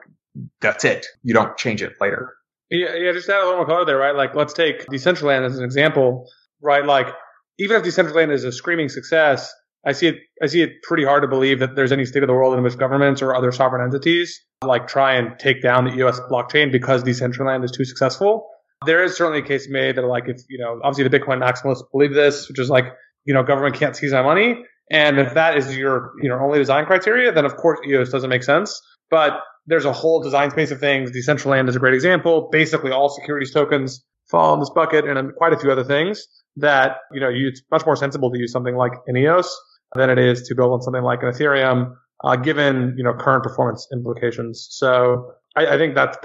that's it. You don't change it later. Yeah, just add a little more color there, right? Like, let's take Decentraland as an example, right? Like, even if Decentraland is a screaming success, I see it pretty hard to believe that there's any state of the world in which governments or other sovereign entities like try and take down the EOS blockchain because Decentraland is too successful. There is certainly a case made that, like, if, you know, obviously the Bitcoin maximalists believe this, which is like, you know, government can't seize my money. And if that is your, you know, only design criteria, then of course EOS doesn't make sense. But there's a whole design space of things. Decentraland is a great example. Basically all securities tokens fall in this bucket, and quite a few other things that, you know, it's much more sensible to use something like an EOS than it is to build on something like an Ethereum, given, you know, current performance implications. So I think that's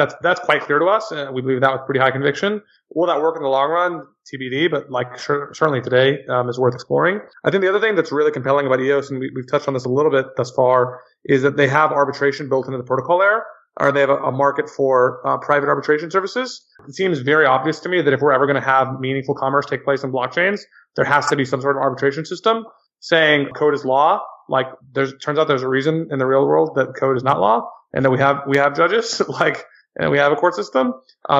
quite clear to us. We believe that with pretty high conviction. Will that work in the long run? TBD, but like certainly today is worth exploring. I think the other thing that's really compelling about EOS, and we've touched on this a little bit thus far, is that they have arbitration built into the protocol layer, or they have a market for private arbitration services. It seems very obvious to me that if we're ever going to have meaningful commerce take place in blockchains, there has to be some sort of arbitration system. Saying code is law, like turns out there's a reason in the real world that code is not law, and that we have judges, like, and we have a court system,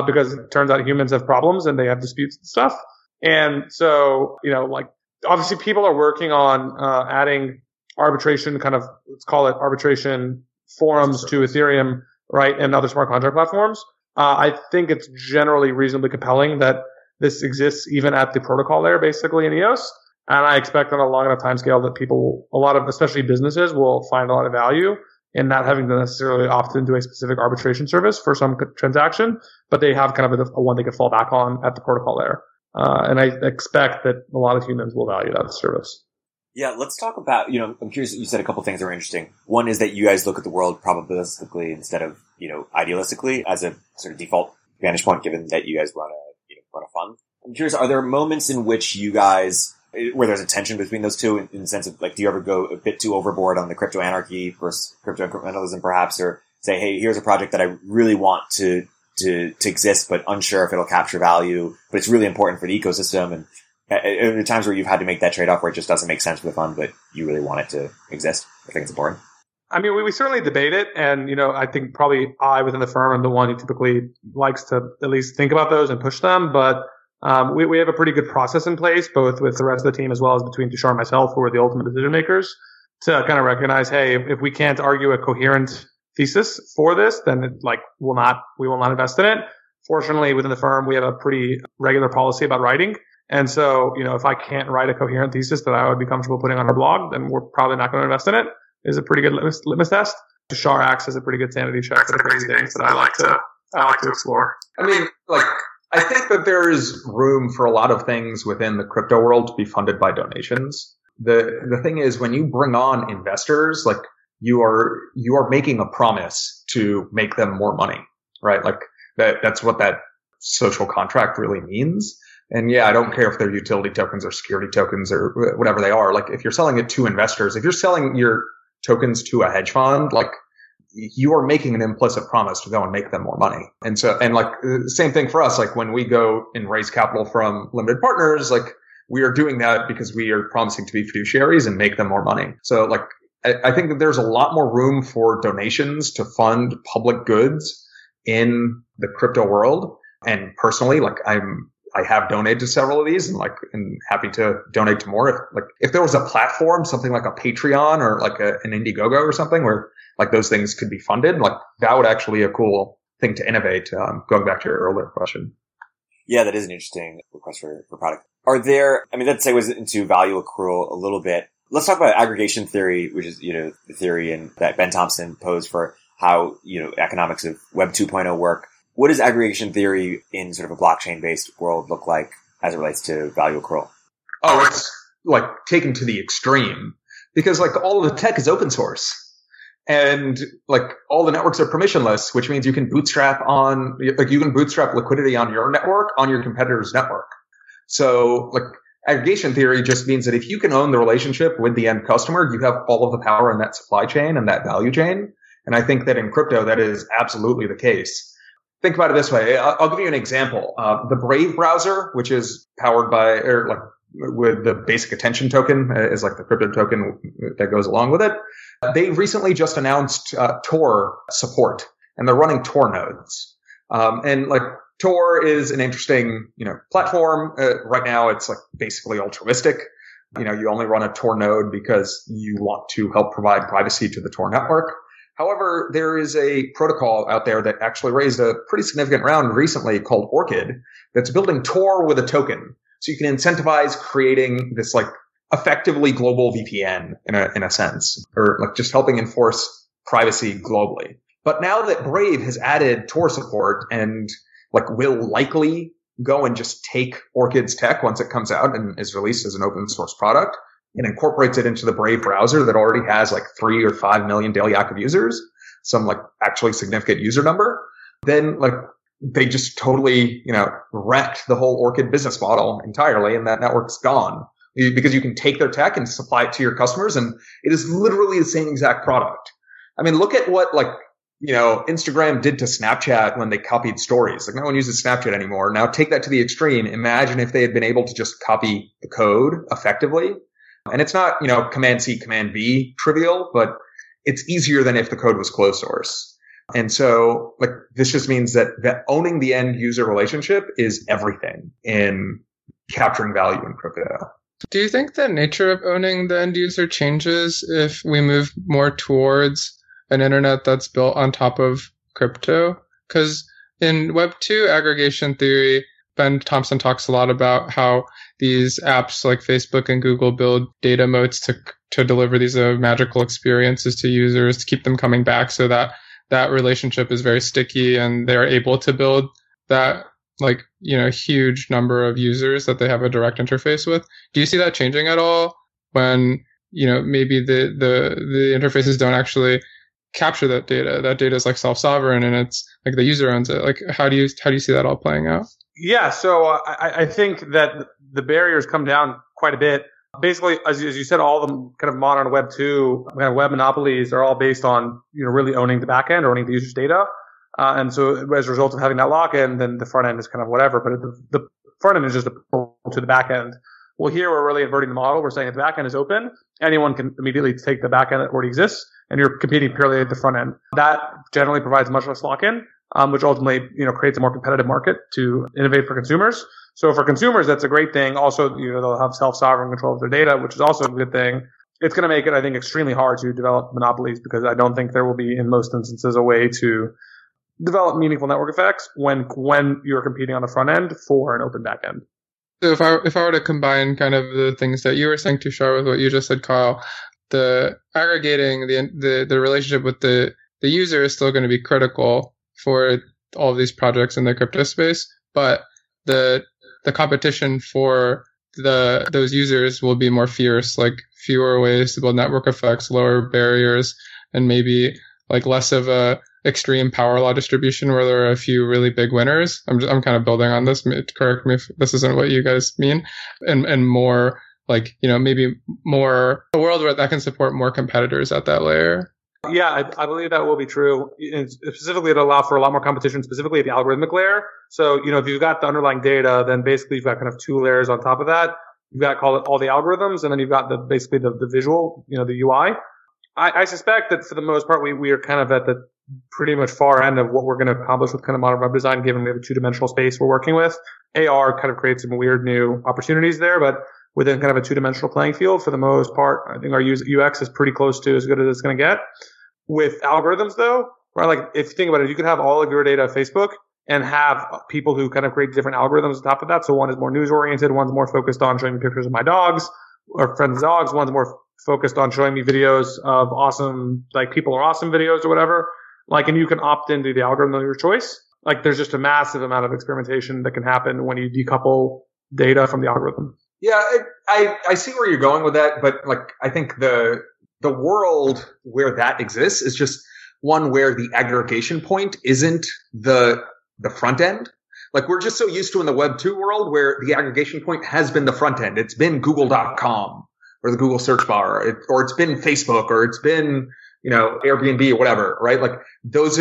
because it turns out humans have problems and they have disputes and stuff. And so, you know, like, obviously people are working on adding arbitration, kind of, let's call it arbitration forums to Ethereum, right, and other smart contract platforms. I think it's generally reasonably compelling that this exists even at the protocol layer, basically in EOS. And I expect on a long enough timescale that people, a lot of, especially businesses, will find a lot of value in not having to necessarily opt into a specific arbitration service for some transaction, but they have kind of a one they could fall back on at the protocol layer. And I expect that a lot of humans will value that service. Yeah, let's talk about, you know, I'm curious, you said a couple things that were interesting. One is that you guys look at the world probabilistically instead of, you know, idealistically as a sort of default vantage point, given that you guys run a fund. I'm curious, are there moments in which you guys, where there's a tension between those two in the sense of, like, do you ever go a bit too overboard on the crypto anarchy versus crypto incrementalism perhaps, or say, hey, here's a project that I really want to exist, but unsure if it'll capture value, but it's really important for the ecosystem. And the times where you've had to make that trade-off where it just doesn't make sense for the fund, but you really want it to exist? I think it's important. I mean, we certainly debate it. And, you know, I think probably I within the firm am the one who typically likes to at least think about those and push them. But we have a pretty good process in place, both with the rest of the team as well as between Tushar and myself, who are the ultimate decision makers, to kind of recognize, hey, if we can't argue a coherent thesis for this, then it, like, we will not invest in it. Fortunately, within the firm, we have a pretty regular policy about writing. And so, you know, if I can't write a coherent thesis that I would be comfortable putting on our blog, then we're probably not going to invest in it. Is a pretty good litmus test. Tushar acts as a pretty good sanity check for the crazy things that I like to explore. I mean, like, I think that there is room for a lot of things within the crypto world to be funded by donations. The thing is, when you bring on investors, like, you are making a promise to make them more money, right? Like, that's what that social contract really means. And yeah, I don't care if they're utility tokens or security tokens or whatever they are. Like, if you're selling it to investors, if you're selling your tokens to a hedge fund, like, you are making an implicit promise to go and make them more money. And so, and like, same thing for us. Like, when we go and raise capital from limited partners, like, we are doing that because we are promising to be fiduciaries and make them more money. So like, I think that there's a lot more room for donations to fund public goods in the crypto world. And personally, like, I have donated to several of these and like, and happy to donate to more. If there was a platform, something like a Patreon or like an Indiegogo or something where like those things could be funded, like that would actually be a cool thing to innovate. Going back to your earlier question. Yeah, that is an interesting request for product. Are there, I mean, that segues into value accrual a little bit. Let's talk about aggregation theory, which is, you know, the theory and that Ben Thompson posed for how, you know, economics of Web 2.0 work. What does aggregation theory in sort of a blockchain-based world look like as it relates to value accrual? Oh, it's like taken to the extreme because like all of the tech is open source and like all the networks are permissionless, which means you can bootstrap liquidity on your network, on your competitor's network. So like aggregation theory just means that if you can own the relationship with the end customer, you have all of the power in that supply chain and that value chain. And I think that in crypto, that is absolutely the case. Think about it this way. I'll give you an example. The Brave browser, which is powered by, or like with the basic attention token, is like the crypto token that goes along with it. They recently just announced Tor support, and they're running Tor nodes. And like Tor is an interesting, you know, platform. Right now, it's like basically altruistic. You know, you only run a Tor node because you want to help provide privacy to the Tor network. However, there is a protocol out there that actually raised a pretty significant round recently called Orchid that's building Tor with a token. So you can incentivize creating this like effectively global VPN in a sense, or like just helping enforce privacy globally. But now that Brave has added Tor support and like will likely go and just take Orchid's tech once it comes out and is released as an open source product, and incorporates it into the Brave browser that already has like 3 or 5 million daily active users, some like actually significant user number, then like they just totally, you know, wrecked the whole Orchid business model entirely. And that network's gone because you can take their tech and supply it to your customers. And it is literally the same exact product. I mean, look at what like, you know, Instagram did to Snapchat when they copied stories. Like no one uses Snapchat anymore. Now take that to the extreme. Imagine if they had been able to just copy the code effectively. And it's not, you know, command C, command V trivial, but it's easier than if the code was closed source. And so like this just means that owning the end user relationship is everything in capturing value in crypto. Do you think the nature of owning the end user changes if we move more towards an internet that's built on top of crypto? Because in Web2 aggregation theory, Ben Thompson talks a lot about how these apps like Facebook and Google build data moats to deliver these magical experiences to users, to keep them coming back so that relationship is very sticky and they're able to build that, like, you know, huge number of users that they have a direct interface with. Do you see that changing at all when, you know, maybe the interfaces don't actually capture that data? That data is like self-sovereign and it's like the user owns it. Like, how do you see that all playing out? Yeah, so I think that the barriers come down quite a bit. Basically, as you said, all the kind of modern Web 2 kind of web monopolies are all based on, you know, really owning the back end or owning the user's data. And so as a result of having that lock-in, then the front end is kind of whatever. But the front end is just a portal to the back end. Well, here we're really inverting the model. We're saying if the back end is open, anyone can immediately take the back end that already exists, and you're competing purely at the front end. That generally provides much less lock-in, which ultimately, creates a more competitive market to innovate for consumers. So for consumers, that's a great thing. Also, they'll have self-sovereign control of their data, which is also a good thing. It's going to make it, I think, extremely hard to develop monopolies, because I don't think there will be, in most instances, a way to develop meaningful network effects when you're competing on the front end for an open back end. So if I were to combine kind of the things that you were saying, Tushar, with what you just said, Kyle, the aggregating, the relationship with the user is still going to be critical for all of these projects in the crypto space, but the competition for those users will be more fierce, like fewer ways to build network effects, lower barriers, and maybe like less of a extreme power law distribution where there are a few really big winners. I'm kind of building on this. Correct me if this isn't what you guys mean. And more like, maybe more a world where that can support more competitors at that layer. Yeah, I believe that will be true. And specifically, it'll allow for a lot more competition, specifically at the algorithmic layer. So, if you've got the underlying data, then basically you've got kind of two layers on top of that. You've got all the algorithms, and then you've got the visual, the UI. I suspect that for the most part, we are kind of at the pretty much far end of what we're going to accomplish with kind of modern web design, given we have a two-dimensional space we're working with. AR kind of creates some weird new opportunities there, but within kind of a two-dimensional playing field, for the most part, I think our UX is pretty close to as good as it's going to get. With algorithms, though, right? Like, if you think about it, you could have all of your data at Facebook and have people who kind of create different algorithms on top of that. So one is more news-oriented, one's more focused on showing me pictures of my dogs or friends' dogs, one's more focused on showing me videos of awesome, like, people are awesome videos or whatever. Like, and you can opt into the algorithm of your choice. Like, there's just a massive amount of experimentation that can happen when you decouple data from the algorithm. Yeah, I see where you're going with that, but like, I think the world where that exists is just one where the aggregation point isn't the front end. Like, we're just so used to in the Web2 world where the aggregation point has been the front end. It's been Google.com or the Google search bar, or it's been Facebook, or it's been Airbnb or whatever, right? Like, that's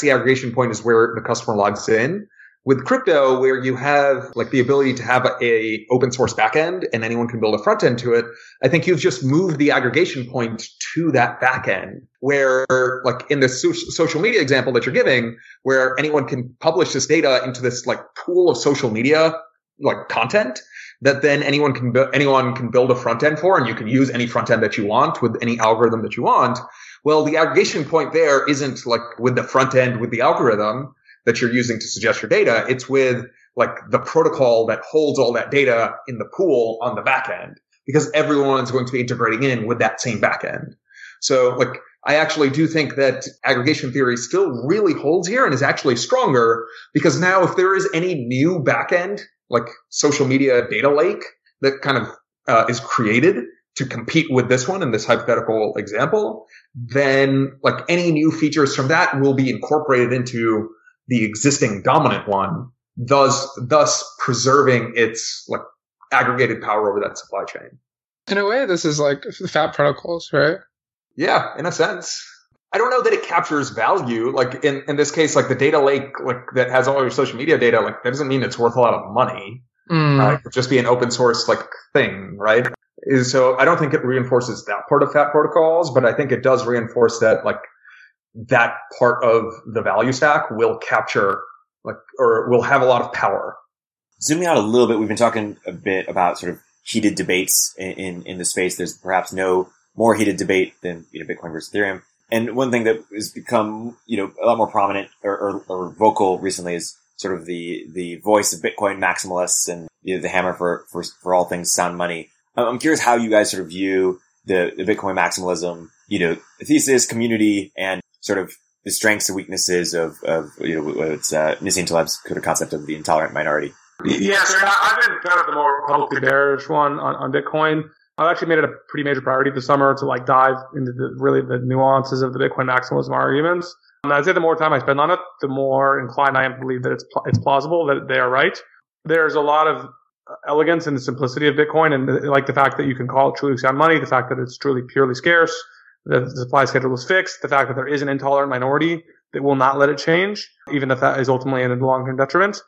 the aggregation point, is where the customer logs in. With crypto, where you have like the ability to have a open source backend and anyone can build a front end to it, I think you've just moved the aggregation point to that backend, where like in the social media example that you're giving, where anyone can publish this data into this like pool of social media like content that then anyone can build a front end for, and you can use any front end that you want with any algorithm that you want. Well, the aggregation point there isn't like with the front end with the algorithm that you're using to suggest your data. It's with like the protocol that holds all that data in the pool on the back end, because everyone is going to be integrating in with that same back end. So like, I actually do think that aggregation theory still really holds here and is actually stronger, because now if there is any new back end, like social media data lake that kind of is created to compete with this one in this hypothetical example, then like any new features from that will be incorporated into the existing dominant one, thus preserving its like aggregated power over that supply chain. In a way, this is like fat protocols, right? Yeah, in a sense. I don't know that it captures value. Like in this case, like the data lake, like that has all your social media data, like that doesn't mean it's worth a lot of money. It could just be an open source like thing, right? So I don't think it reinforces that part of fat protocols, but I think it does reinforce that like that part of the value stack will capture, like, or will have a lot of power. Zooming out a little bit, we've been talking a bit about sort of heated debates in the space. There's perhaps no more heated debate than Bitcoin versus Ethereum. And one thing that has become a lot more prominent or vocal recently is sort of the voice of Bitcoin maximalists and the hammer for all things sound money. I'm curious how you guys sort of view the Bitcoin maximalism, thesis, community, and sort of the strengths and weaknesses of Nassim Taleb's concept of the intolerant minority. Yeah, so I've been kind of the more publicly bearish one on Bitcoin. I've actually made it a pretty major priority this summer to like dive into the nuances of the Bitcoin maximalism arguments. And I'd say the more time I spend on it, the more inclined I am to believe that it's plausible that they are right. There's a lot of elegance in the simplicity of Bitcoin, and like the fact that you can call it truly sound money, the fact that it's truly purely scarce, the supply schedule is fixed, the fact that there is an intolerant minority that will not let it change, even if that is ultimately in a long-term detriment.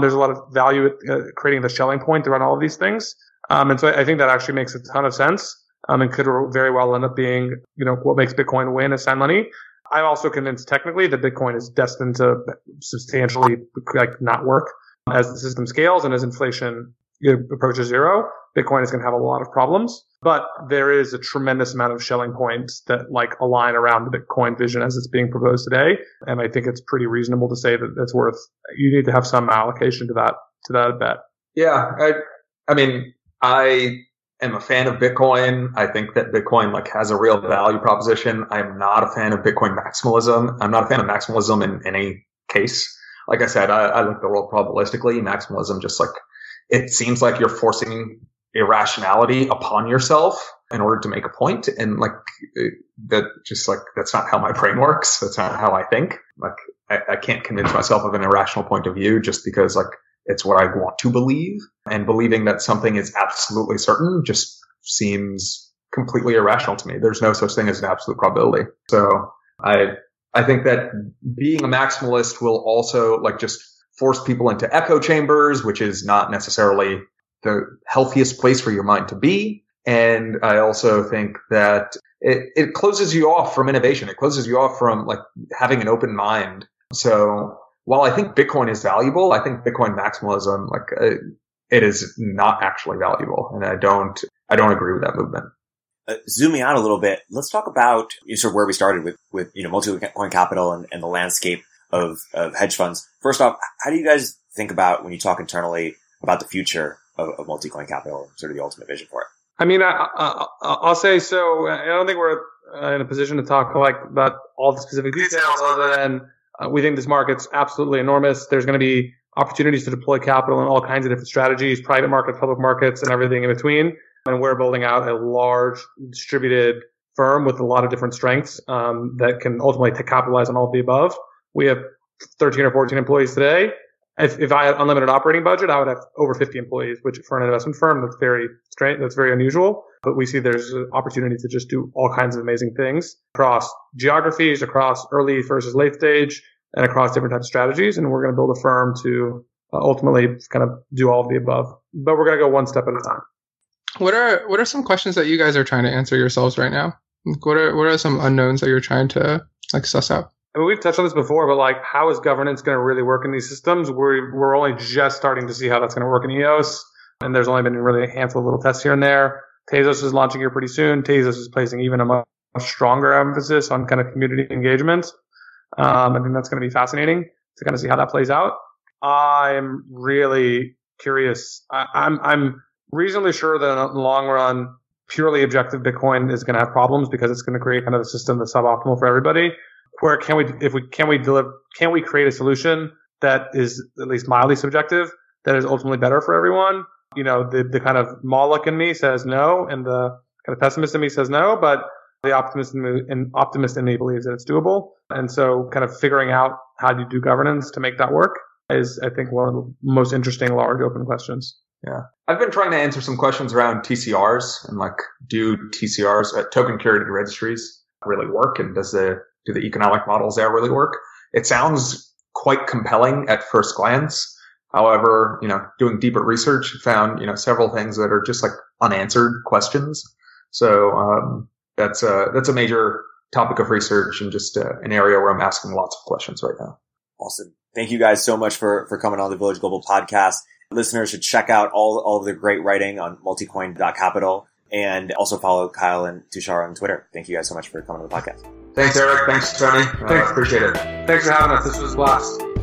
There's a lot of value at creating the shelling point around all of these things. And so I think that actually makes a ton of sense, and could very well end up being, you know, what makes Bitcoin win is sound money. I'm also convinced technically that Bitcoin is destined to substantially not work as the system scales and as inflation approaches zero. Bitcoin is going to have a lot of problems, but there is a tremendous amount of shelling points that align around the Bitcoin vision as it's being proposed today. And I think it's pretty reasonable to say that it's worth, you need to have some allocation to that bet. Yeah. I mean, I am a fan of Bitcoin. I think that Bitcoin has a real value proposition. I'm not a fan of Bitcoin maximalism. I'm not a fan of maximalism in any case. Like I said, I look at the world probabilistically. Maximalism just it seems like you're forcing irrationality upon yourself in order to make a point. And that just that's not how my brain works. That's not how I think. I can't convince myself of an irrational point of view just because it's what I want to believe, and believing that something is absolutely certain just seems completely irrational to me. There's no such thing as an absolute probability. So I think that being a maximalist will also just force people into echo chambers, which is not necessarily the healthiest place for your mind to be. And I also think that it closes you off from innovation. It closes you off from having an open mind. So while I think Bitcoin is valuable, I think Bitcoin maximalism, it is not actually valuable. And I don't agree with that movement. Zooming out a little bit, let's talk about sort of where we started with, Multicoin Capital and the landscape of hedge funds. First off, how do you guys think about when you talk internally about the future of Multicoin Capital, sort of the ultimate vision for it? I mean, I'll say so. I don't think we're in a position to talk about all the specific details other than we think this market's absolutely enormous. There's going to be opportunities to deploy capital in all kinds of different strategies, private markets, public markets, and everything in between. And we're building out a large distributed firm with a lot of different strengths that can ultimately capitalize on all of the above. We have 13 or 14 employees today. If I had unlimited operating budget, I would have over 50 employees, which for an investment firm, that's very unusual. But we see there's an opportunity to just do all kinds of amazing things across geographies, across early versus late stage, and across different types of strategies. And we're going to build a firm to ultimately kind of do all of the above. But we're going to go one step at a time. What are some questions that you guys are trying to answer yourselves right now? What are some unknowns that you're trying to suss out? I mean, we've touched on this before, but how is governance going to really work in these systems? We're only just starting to see how that's going to work in EOS, and there's only been really a handful of little tests here and there. Tezos is launching here pretty soon. Tezos is placing even a much stronger emphasis on kind of community engagement. I think that's going to be fascinating to kind of see how that plays out. I'm really curious. I'm reasonably sure that in the long run, purely objective Bitcoin is going to have problems because it's going to create kind of a system that's suboptimal for everybody. Where can we create a solution that is at least mildly subjective that is ultimately better for everyone? The kind of Moloch in me says no, and the kind of pessimist in me says no, but the optimist in me believes that it's doable. And so kind of figuring out how to do governance to make that work is, I think, one of the most interesting large open questions. Yeah. I've been trying to answer some questions around TCRs and do TCRs at token curated registries really work, and do the economic models there really work? It sounds quite compelling at first glance. However, doing deeper research found, several things that are just unanswered questions. So, that's a major topic of research and just an area where I'm asking lots of questions right now. Awesome. Thank you guys so much for coming on the Village Global podcast. Listeners should check out all of the great writing on multicoin.capital and also follow Kyle and Tushar on Twitter. Thank you guys so much for coming on the podcast. Thanks, Eric. Thanks, Tony. Thanks. Appreciate it. Thanks for having us. This was a blast.